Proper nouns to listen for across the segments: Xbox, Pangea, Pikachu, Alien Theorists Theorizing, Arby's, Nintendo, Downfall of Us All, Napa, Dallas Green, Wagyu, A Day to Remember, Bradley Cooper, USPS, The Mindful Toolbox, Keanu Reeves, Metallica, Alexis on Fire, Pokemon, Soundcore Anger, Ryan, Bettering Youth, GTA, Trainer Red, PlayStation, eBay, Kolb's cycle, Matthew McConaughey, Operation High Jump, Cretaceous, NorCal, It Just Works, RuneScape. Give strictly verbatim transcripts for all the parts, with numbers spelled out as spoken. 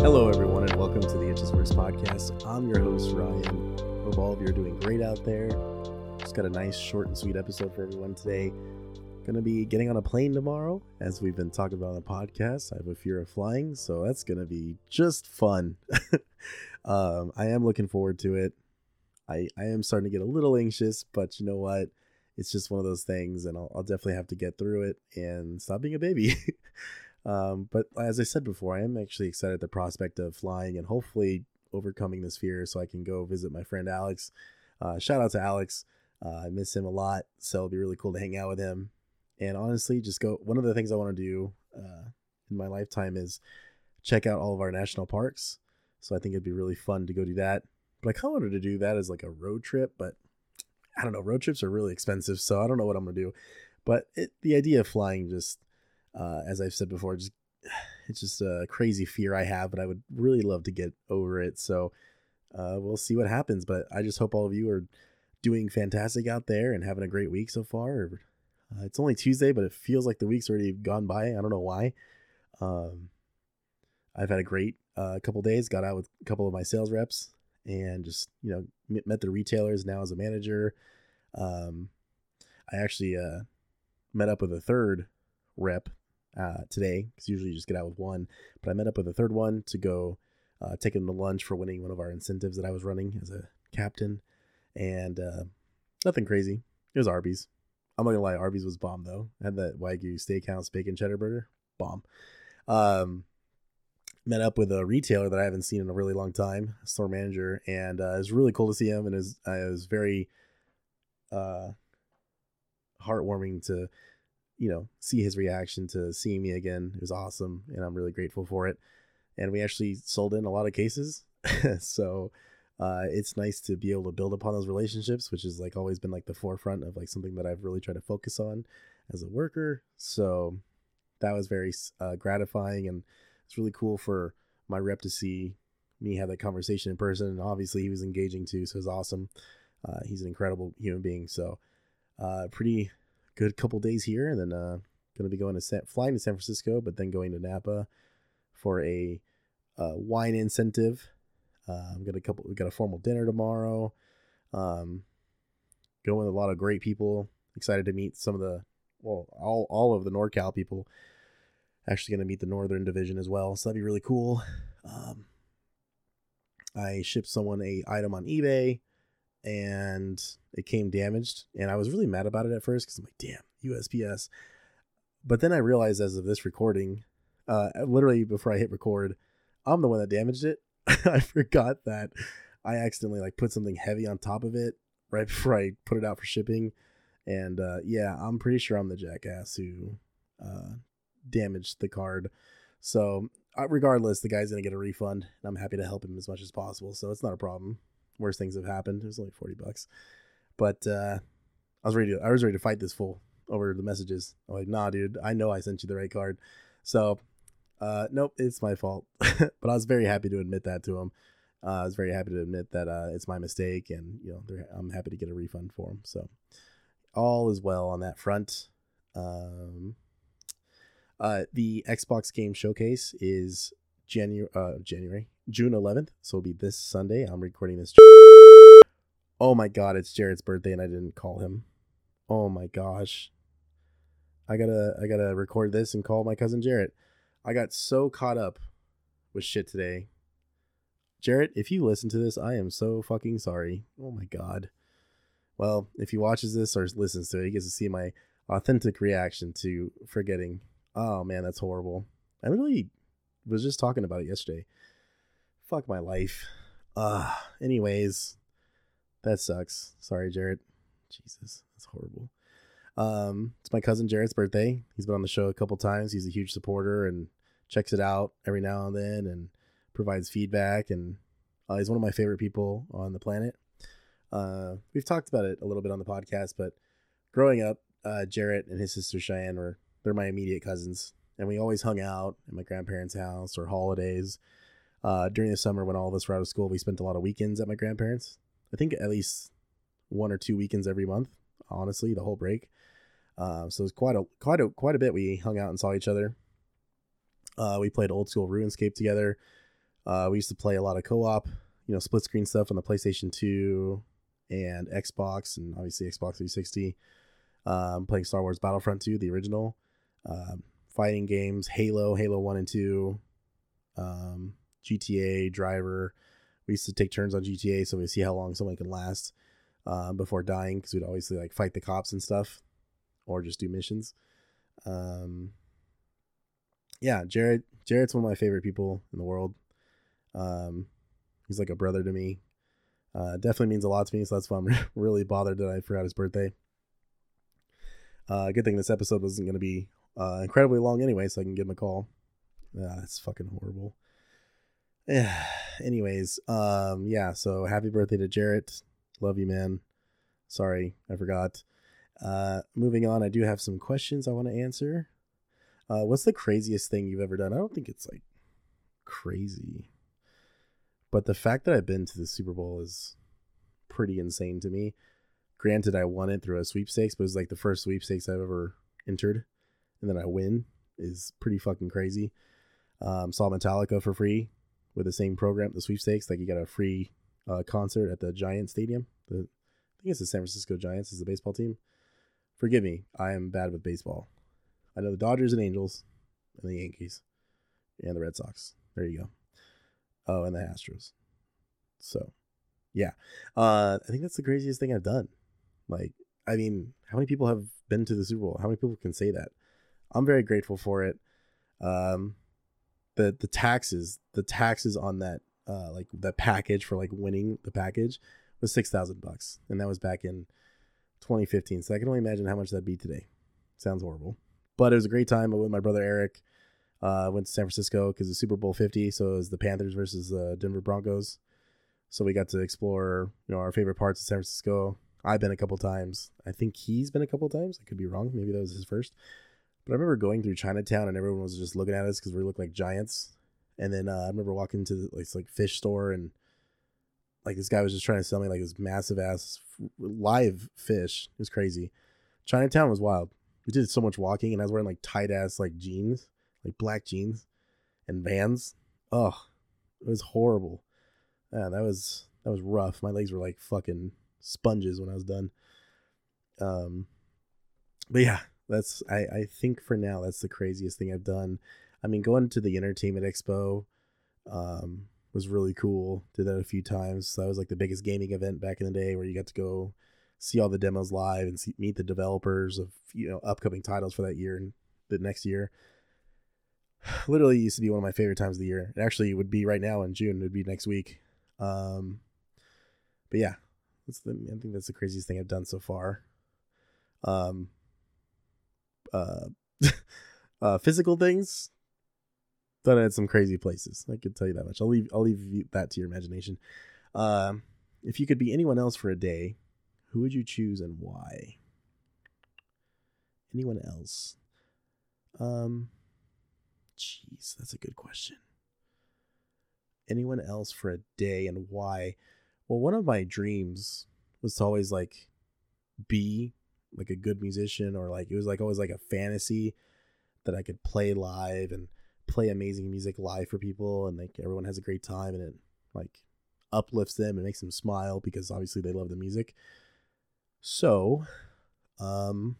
Hello, everyone, and welcome to the It Just Works podcast. I'm your host, Ryan. Hope all of you are doing great out there. Just got a nice, short and sweet episode for everyone today. Going to be getting on a plane tomorrow, as we've been talking about on the podcast. I have a fear of flying, so that's going to be just fun. um, I am looking forward to it. I, I am starting to get a little anxious, but you know what? It's just one of those things, and I'll, I'll definitely have to get through it and stop being a baby. Um, but as I said before, I am actually excited at the prospect of flying and hopefully overcoming this fear so I can go visit my friend Alex. Uh, shout out to Alex. Uh, I miss him a lot, so it'll be really cool to hang out with him. And honestly, just go. One of the things I want to do uh, in my lifetime is check out all of our national parks. So I think it'd be really fun to go do that. But I kind of wanted to do that as like a road trip, but I don't know. Road trips are really expensive, so I don't know what I'm going to do. But it, the idea of flying just... Uh, as I've said before, just it's just a crazy fear I have, but I would really love to get over it. So uh, we'll see what happens. But I just hope all of you are doing fantastic out there and having a great week so far. Uh, it's only Tuesday, but it feels like the week's already gone by. I don't know why. Um, I've had a great uh, couple days, got out with a couple of my sales reps and just, you know, met the retailers now as a manager. Um, I actually uh, met up with a third rep uh today, because usually you just get out with one, but I met up with a third one to go uh take him to lunch for winning one of our incentives that I was running as a captain. And uh nothing crazy. It was Arby's. I'm not gonna lie, Arby's was bomb though. I had that Wagyu steakhouse bacon cheddar burger, bomb. Um met up with a retailer that I haven't seen in a really long time, store manager, and uh, it was really cool to see him, and it was, uh, it was very uh heartwarming to, you know, see his reaction to seeing me again. It was awesome, and I'm really grateful for it. And we actually sold in a lot of cases. So uh, it's nice to be able to build upon those relationships, which has like always been like the forefront of like something that I've really tried to focus on as a worker. So that was very uh, gratifying, and it's really cool for my rep to see me have that conversation in person. And obviously he was engaging too, so it was awesome. Uh, he's an incredible human being. So uh, pretty good couple days here, and then uh gonna be going to San- flying to San Francisco, but then going to Napa for a uh wine incentive. uh, I'm gonna couple we got a formal dinner tomorrow. Um going with a lot of great people. Excited to meet some of the well all all of the NorCal people. Actually gonna meet the Northern Division as well, so that'd be really cool. um I shipped someone a item on eBay and it came damaged, and I was really mad about it at first because I'm like, damn, U S P S. But then I realized as of this recording, uh, literally before I hit record, I'm the one that damaged it. I forgot that I accidentally like put something heavy on top of it right before I put it out for shipping. And uh, yeah, I'm pretty sure I'm the jackass who uh, damaged the card. So uh, regardless, the guy's going to get a refund, and I'm happy to help him as much as possible. So it's not a problem. Worst things have happened. It was only forty bucks, but uh, I was ready to, I was ready to fight this fool over the messages. I'm like, nah, dude, I know I sent you the right card. So, uh, nope, it's my fault, but I was very happy to admit that to him. Uh, I was very happy to admit that uh, it's my mistake, and you know, I'm happy to get a refund for him. So all is well on that front. Um, uh, the Xbox game showcase is January, uh, January, June eleventh. So it'll be this Sunday. I'm recording this. Oh my God, it's Jared's birthday and I didn't call him. Oh my gosh. I gotta, I gotta record this and call my cousin Jared. I got so caught up with shit today. Jared, if you listen to this, I am so fucking sorry. Oh my God. Well, if he watches this or listens to it, he gets to see my authentic reaction to forgetting. Oh man, that's horrible. I really was just talking about it yesterday. Fuck my life. Uh, anyways, that sucks. Sorry, Jared. Jesus, that's horrible. Um, it's my cousin Jared's birthday. He's been on the show a couple times. He's a huge supporter and checks it out every now and then and provides feedback. And uh, he's one of my favorite people on the planet. Uh, we've talked about it a little bit on the podcast, but growing up, uh, Jared and his sister Cheyenne were, they're my immediate cousins. And we always hung out at my grandparents' house or holidays. Uh, during the summer when all of us were out of school, we spent a lot of weekends at my grandparents. I think at least one or two weekends every month, honestly, the whole break. Uh, so it was quite a, quite a, quite a bit. We hung out and saw each other. Uh, we played old school RuneScape together. Uh, we used to play a lot of co-op, you know, split screen stuff on the PlayStation two and Xbox, and obviously Xbox three sixty. Um, playing Star Wars Battlefront two, the original. Um, fighting games, Halo, Halo one and two, um, G T A, Driver. We used to take turns on G T A so we see how long someone can last um, before dying, because we'd always like fight the cops and stuff, or just do missions. Um, yeah, Jared. Jared's one of my favorite people in the world. Um, he's like a brother to me. Uh, definitely means a lot to me, so that's why I'm really bothered that I forgot his birthday. Uh, good thing this episode wasn't going to be uh, incredibly long anyway, so I can give him a call. Uh, it's fucking horrible. Anyways, um, yeah, so happy birthday to Jarrett. Love you, man. Sorry, I forgot. Uh, moving on, I do have some questions I want to answer. Uh, what's the craziest thing you've ever done? I don't think it's like crazy, but the fact that I've been to the Super Bowl is pretty insane to me. Granted, I won it through a sweepstakes, but it was like the first sweepstakes I've ever entered, and then I win is pretty fucking crazy. Um, saw Metallica for free with the same program, the sweepstakes. Like, you got a free uh, concert at the Giant Stadium. The, I think it's the San Francisco Giants is the baseball team. Forgive me, I am bad with baseball. I know the Dodgers and Angels and the Yankees and the Red Sox. There you go. Oh, and the Astros. So, yeah. Uh, I think that's the craziest thing I've done. Like, I mean, how many people have been to the Super Bowl? How many people can say that? I'm very grateful for it. Um, the the taxes, the taxes on that, uh, like that package for like winning the package was six thousand bucks. And that was back in twenty fifteen, so I can only imagine how much that'd be today. Sounds horrible, but it was a great time. I went with my brother Eric. Uh went to San Francisco because of Super Bowl fifty, so it was the Panthers versus the uh, Denver Broncos, so we got to explore, you know, our favorite parts of San Francisco. I've been a couple times. I think he's been a couple times. I could be wrong, maybe that was his first, but I remember going through Chinatown and everyone was just looking at us because we looked like giants. And then uh, I remember walking to the, like, like fish store, and like this guy was just trying to sell me like this massive ass live fish. It was crazy. Chinatown was wild. We did so much walking, and I was wearing like tight ass like jeans, like black jeans and Vans. Oh, it was horrible. Yeah, that was that was rough. My legs were like fucking sponges when I was done. Um, but yeah, that's I I think for now that's the craziest thing I've done. I mean, going to the Entertainment Expo, um. was really cool. Did that a few times. So that was like the biggest gaming event back in the day, where you got to go see all the demos live and see, meet the developers of, you know, upcoming titles for that year and the next year. Literally used to be one of my favorite times of the year. It actually would be right now in June. It would be next week. Um, but yeah, that's the, I think that's the craziest thing I've done so far. Um, uh, uh, physical things. Done at some crazy places, I could tell you that much. I'll leave I'll leave that to your imagination. Um, if you could be anyone else for a day, who would you choose and why? Anyone else? Um, jeez, that's a good question. Anyone else for a day and why? Well, one of my dreams was to always like be like a good musician, or like it was like always like a fantasy that I could play live and play amazing music live for people, and like everyone has a great time, and it like uplifts them and makes them smile because obviously they love the music. So um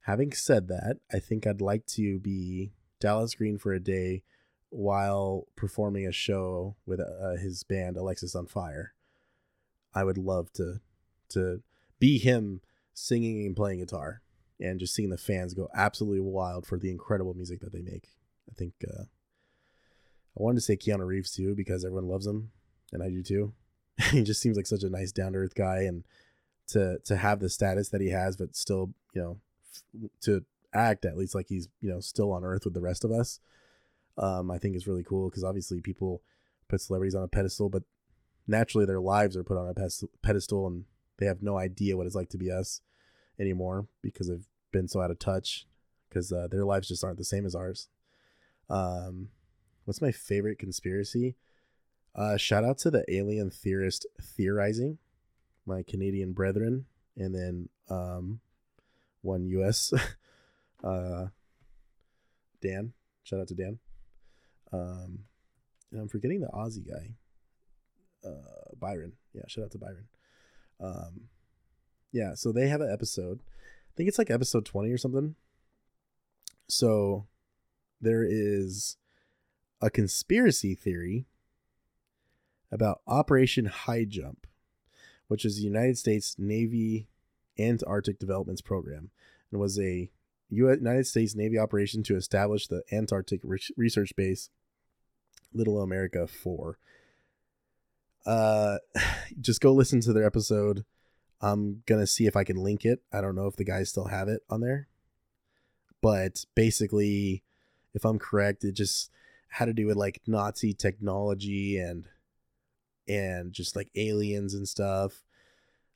having said that, I think I'd like to be Dallas Green for a day while performing a show with uh, his band Alexis on Fire. I would love to to be him singing and playing guitar and just seeing the fans go absolutely wild for the incredible music that they make. I think uh, I wanted to say Keanu Reeves too, because everyone loves him, and I do too. He just seems like such a nice, down to earth guy, and to to have the status that he has, but still, you know, f- to act at least like he's, you know, still on Earth with the rest of us. Um, I think is really cool, because obviously people put celebrities on a pedestal, but naturally their lives are put on a pes- pedestal, and they have no idea what it's like to be us anymore because they've been so out of touch, because uh, their lives just aren't the same as ours. Um, what's my favorite conspiracy? Uh, shout out to the Alien Theorists Theorizing, my Canadian brethren, and then, um, one U S, uh, Dan, shout out to Dan. Um, and I'm forgetting the Aussie guy, uh, Byron. Yeah, shout out to Byron. Um, yeah, so they have an episode. I think it's like episode twenty or something. So there is a conspiracy theory about Operation High Jump, which is the United States Navy Antarctic Developments Program, and was a United States Navy operation to establish the Antarctic Research Base, Little America four. Uh, just go listen to their episode. I'm going to see if I can link it. I don't know if the guys still have it on there. But basically, if I'm correct, it just had to do with like Nazi technology and and just like aliens and stuff.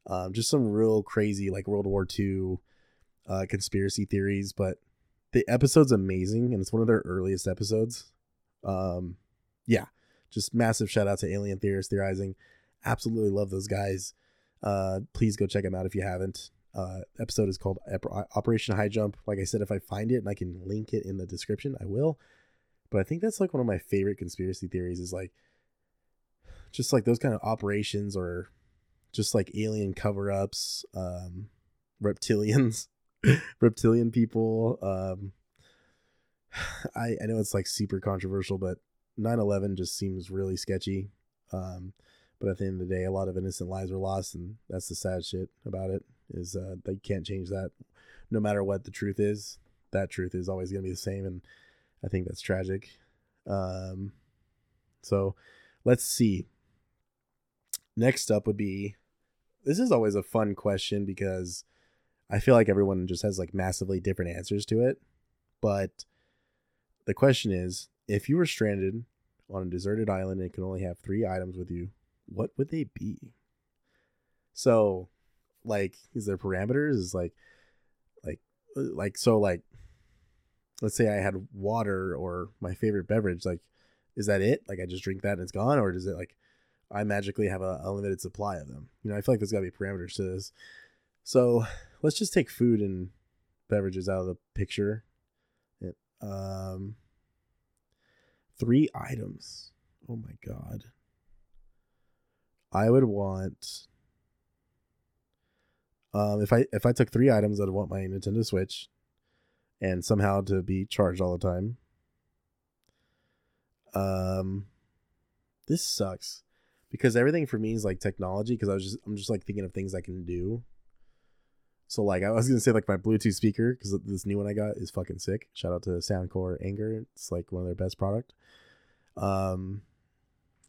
Um, just some real crazy like World War Two uh, conspiracy theories. But the episode's amazing, and it's one of their earliest episodes. Um, yeah, just massive shout out to Alien Theorists Theorizing. Absolutely love those guys. Uh, please go check them out if you haven't. Uh, episode is called Operation High Jump. Like I said, if I find it and I can link it in the description, I will. But I think that's like one of my favorite conspiracy theories is like just like those kind of operations or just like alien cover-ups, um, reptilians, reptilian people. Um, I, I know it's like super controversial, but nine eleven just seems really sketchy. Um, but at the end of the day, a lot of innocent lives were lost, and that's the sad shit about it. Is uh they can't change that. No matter what the truth is, that truth is always gonna be the same, and I think that's tragic. Um so let's see. Next up would be, this is always a fun question because I feel like everyone just has like massively different answers to it. But the question is, if you were stranded on a deserted island and could only have three items with you, what would they be? So like, is there parameters? Is like, like, like, so like, let's say I had water or my favorite beverage. Like, is that it? Like, I just drink that and it's gone? Or does it like, I magically have a unlimited supply of them? You know, I feel like there's gotta be parameters to this. So let's just take food and beverages out of the picture. It, um, three items. Oh my God. I would want... Um, if I if I took three items, I'd want my Nintendo Switch, and somehow to be charged all the time. Um, this sucks because everything for me is like technology. Because I was just I'm just like thinking of things I can do. So like I was gonna say like my Bluetooth speaker, because this new one I got is fucking sick. Shout out to Soundcore Anger. It's like one of their best product. Um,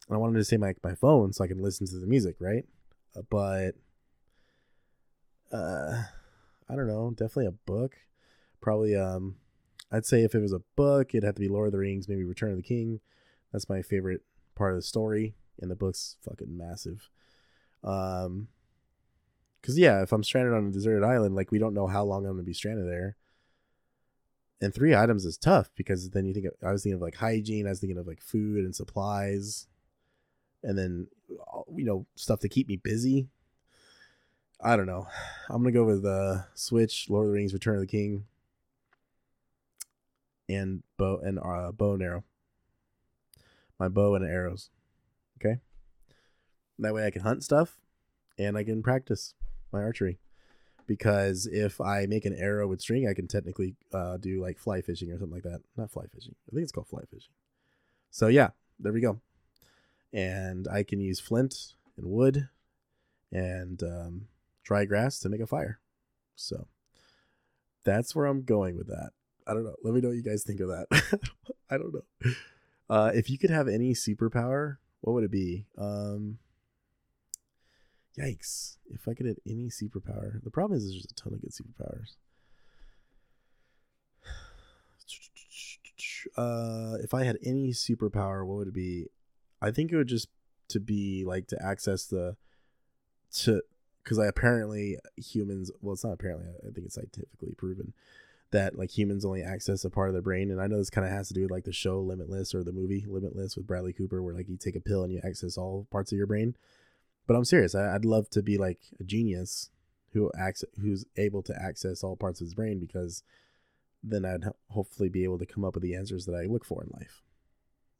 I wanted to say my my phone so I can listen to the music, right? Uh, but Uh, I don't know. Definitely a book. Probably. Um, I'd say if it was a book, it'd have to be Lord of the Rings, maybe Return of the King. That's my favorite part of the story, and the book's fucking massive. Um, cause yeah, if I'm stranded on a deserted island, like we don't know how long I'm gonna be stranded there. And three items is tough because then you think of, I was thinking of like hygiene, I was thinking of like food and supplies, and then you know stuff to keep me busy. I don't know. I'm going to go with the uh, Switch, Lord of the Rings, Return of the King, and bow and uh, bow and arrow. My bow and arrows. Okay. That way I can hunt stuff and I can practice my archery, because if I make an arrow with string, I can technically uh, do like fly fishing or something like that. Not fly fishing. I think it's called fly fishing. So yeah, there we go. And I can use flint and wood and, um, dry grass to make a fire. So that's where I'm going with that. I don't know. Let me know what you guys think of that. I don't know. Uh, if you could have any superpower, what would it be? Um, yikes. If I could have any superpower. The problem is there's a ton of good superpowers. Uh, if I had any superpower, what would it be? I think it would just to be like to access the to Because I apparently humans, well, it's not apparently, I think it's scientifically proven that like humans only access a part of their brain. And I know this kind of has to do with like the show Limitless or the movie Limitless with Bradley Cooper, where like you take a pill and you access all parts of your brain. But I'm serious. I, I'd love to be like a genius who acts, who's able to access all parts of his brain, because then I'd hopefully be able to come up with the answers that I look for in life.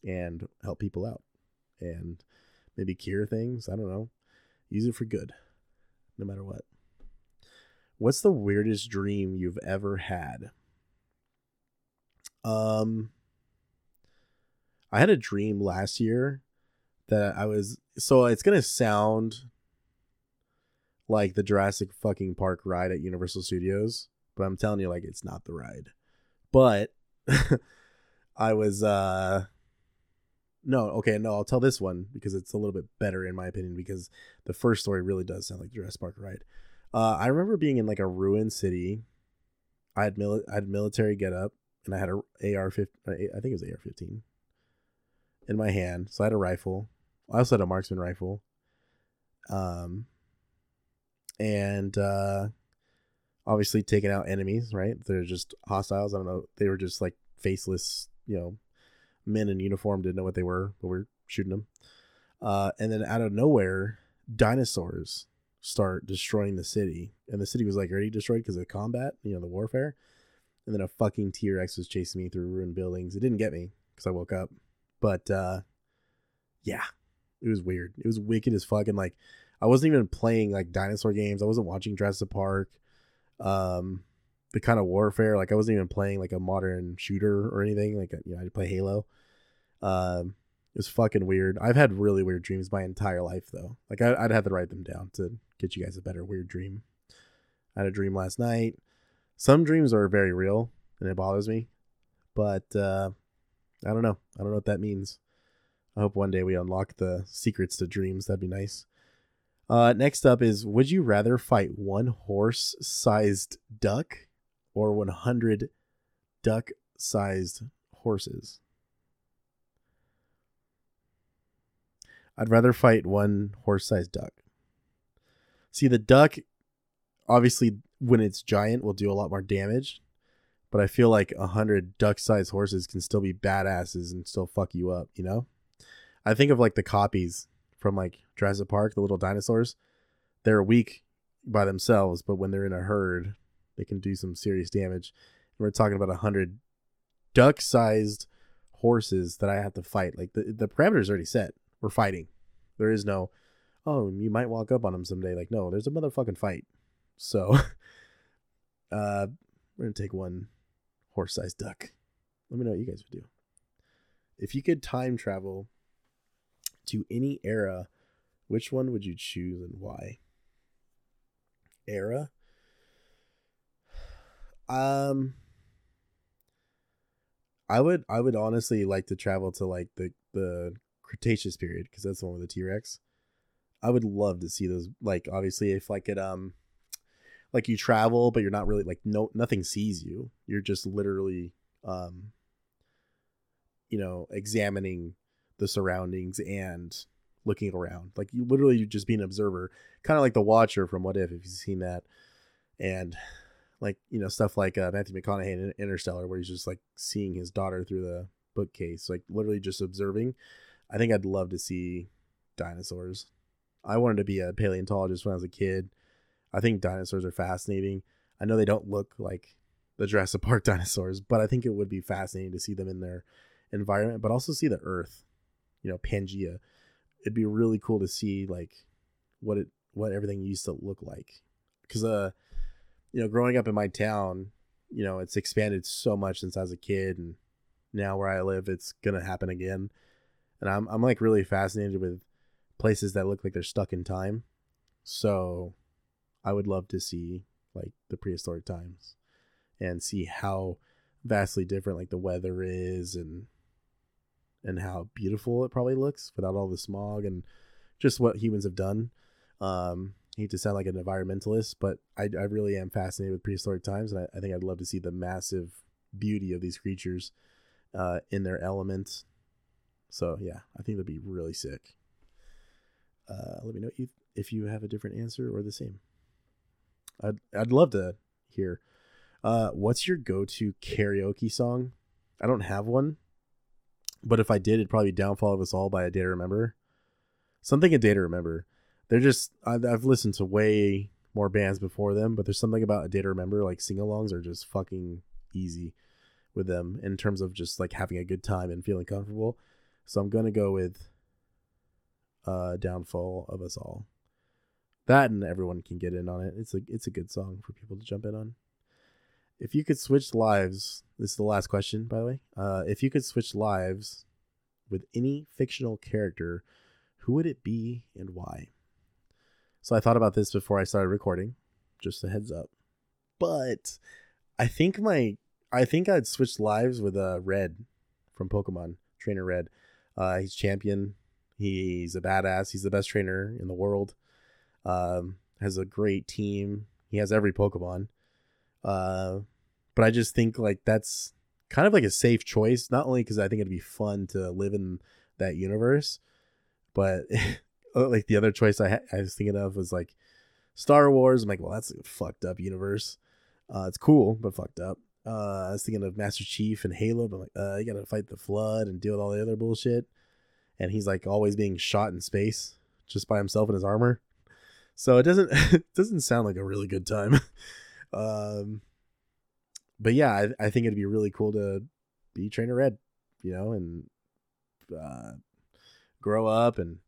and help people out and maybe cure things. I don't know. Use it for good, no matter what. What's the weirdest dream you've ever had? Um, I had a dream last year that I was, so it's going to sound like the Jurassic fucking Park ride at Universal Studios, but I'm telling you, like, it's not the ride, but I was, uh, no, okay. No, I'll tell this one because it's a little bit better in my opinion, because the first story really does sound like the Jurassic Park ride. Uh, I remember being in like a ruined city. I had, mili- I had military get up and I had a A R fifteen, I think it was A R fifteen in my hand. So I had a rifle. I also had a marksman rifle. Um, and, uh, obviously taking out enemies, right? They're just hostiles. I don't know. They were just like faceless, you know, men in uniform, didn't know what they were, but we were shooting them. Uh, and then out of nowhere, dinosaurs start destroying the city. And the city was like already destroyed because of the combat, you know, the warfare. And then a fucking T-Rex was chasing me through ruined buildings. It didn't get me because I woke up. But uh, yeah, it was weird. It was wicked as fuck. And like, I wasn't even playing like dinosaur games. I wasn't watching Jurassic Park. Um, the kind of warfare, like I wasn't even playing like a modern shooter or anything. Like, you know, I play Halo. Um, it was fucking weird. I've had really weird dreams my entire life though. Like I, I'd have to write them down to get you guys a better weird dream. I had a dream last night. Some dreams are very real and it bothers me, but, uh, I don't know. I don't know what that means. I hope one day we unlock the secrets to dreams. That'd be nice. Uh, next up is, would you rather fight one horse-sized duck or one hundred duck-sized horses? I'd rather fight one horse-sized duck. See, the duck, obviously, when it's giant, will do a lot more damage. But I feel like one hundred duck-sized horses can still be badasses and still fuck you up, you know? I think of, like, the copies from like Jurassic Park, the little dinosaurs. They're weak by themselves, but when they're in a herd, they can do some serious damage. And we're talking about a hundred duck-sized horses that I have to fight. Like the, the parameters already set. We're fighting. There is no, oh, you might walk up on them someday. Like, no, there's a motherfucking fight. So uh, we're going to take one horse-sized duck. Let me know what you guys would do. If you could time travel to any era, which one would you choose and why? Era? Um, I would I would honestly like to travel to like the, the Cretaceous period, because that's the one with the T-Rex. I would love to see those. Like, obviously, if I could, um, like you travel, but you're not really like, no, nothing sees you. You're just literally, um, you know, examining the surroundings and looking around, like you literally you just be an observer, kind of like the Watcher from What If, if you've seen that, and like, you know, stuff like uh, Matthew McConaughey in Interstellar, where he's just like seeing his daughter through the bookcase, like literally just observing. I think I'd love to see dinosaurs. I wanted to be a paleontologist when I was a kid. I think dinosaurs are fascinating. I know they don't look like the Jurassic Park dinosaurs, but I think it would be fascinating to see them in their environment, but also see the Earth. You know, Pangea. It'd be really cool to see like what it what everything used to look like, because uh you know, growing up in my town, you know, it's expanded so much since I was a kid, and now where I live, it's gonna happen again. And I'm I'm like really fascinated with places that look like they're stuck in time. So I would love to see like the prehistoric times and see how vastly different like the weather is, and and how beautiful it probably looks without all the smog and just what humans have done. Um, I hate to sound like an environmentalist, but I, I really am fascinated with prehistoric times. And I, I think I'd love to see the massive beauty of these creatures uh, in their elements. So yeah, I think that'd be really sick. Uh, let me know if, if you have a different answer or the same. I'd, I'd love to hear. Uh, what's your go-to karaoke song? I don't have one. But if I did, it'd probably be Downfall of Us All by A Day to Remember. Something A Day to Remember. They're just, I've, I've listened to way more bands before them, but there's something about A Day to Remember. Like sing-alongs are just fucking easy with them in terms of just like having a good time and feeling comfortable. So I'm going to go with uh, Downfall of Us All. That and everyone can get in on it. It's a it's a good song for people to jump in on. If you could switch lives, this is the last question, by the way. Uh, if you could switch lives with any fictional character, who would it be and why? So I thought about this before I started recording, just a heads up. But I think my I think I'd switch lives with a uh, Red from Pokemon, Trainer Red. Uh, he's champion. He's a badass. He's the best trainer in the world. Um, has a great team. He has every Pokemon. Uh, but I just think like that's kind of like a safe choice, not only because I think it'd be fun to live in that universe, but like the other choice I, ha- I was thinking of was like Star Wars. I'm like, well, that's a fucked up universe. Uh, it's cool, but fucked up. Uh, I was thinking of Master Chief and Halo, but I'm like, uh, you gotta fight the Flood and deal with all the other bullshit. And he's like always being shot in space just by himself in his armor. So it doesn't it doesn't sound like a really good time. Um, but yeah, I, I think it'd be really cool to be Trainer Red, you know, and uh, grow up and,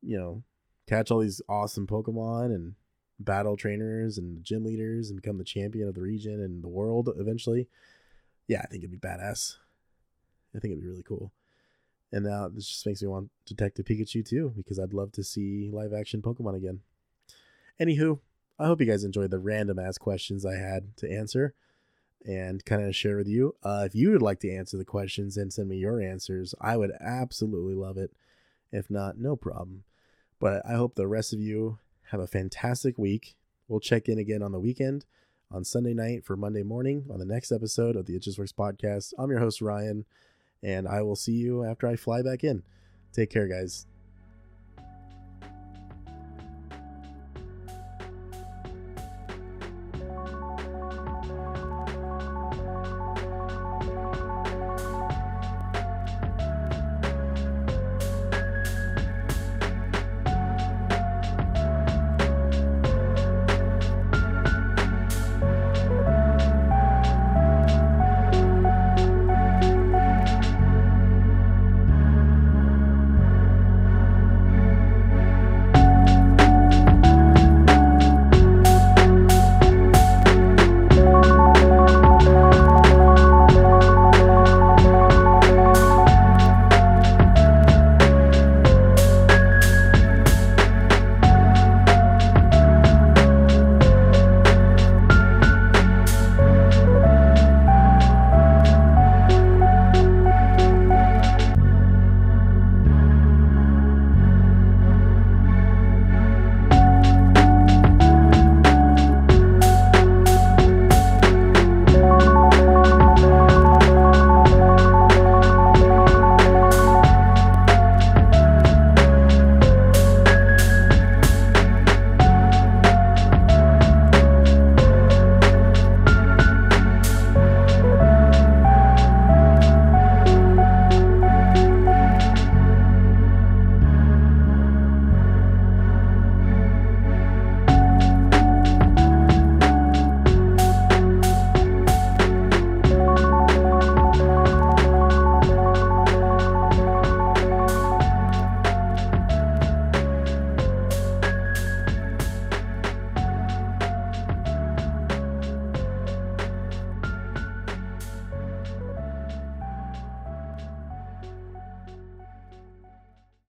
you know, catch all these awesome Pokemon and battle trainers and gym leaders and become the champion of the region and the world eventually. Yeah, I think it'd be badass. I think it'd be really cool. And now this just makes me want Detective Pikachu too, because I'd love to see live action Pokemon again. Anywho, I hope you guys enjoyed the random ass questions I had to answer and kind of share with you. Uh, if you would like to answer the questions and send me your answers, I would absolutely love it. If not, no problem. But I hope the rest of you have a fantastic week. We'll check in again on the weekend, on Sunday night for Monday morning on the next episode of the It Just Works podcast. I'm your host, Ryan, and I will see you after I fly back in. Take care, guys.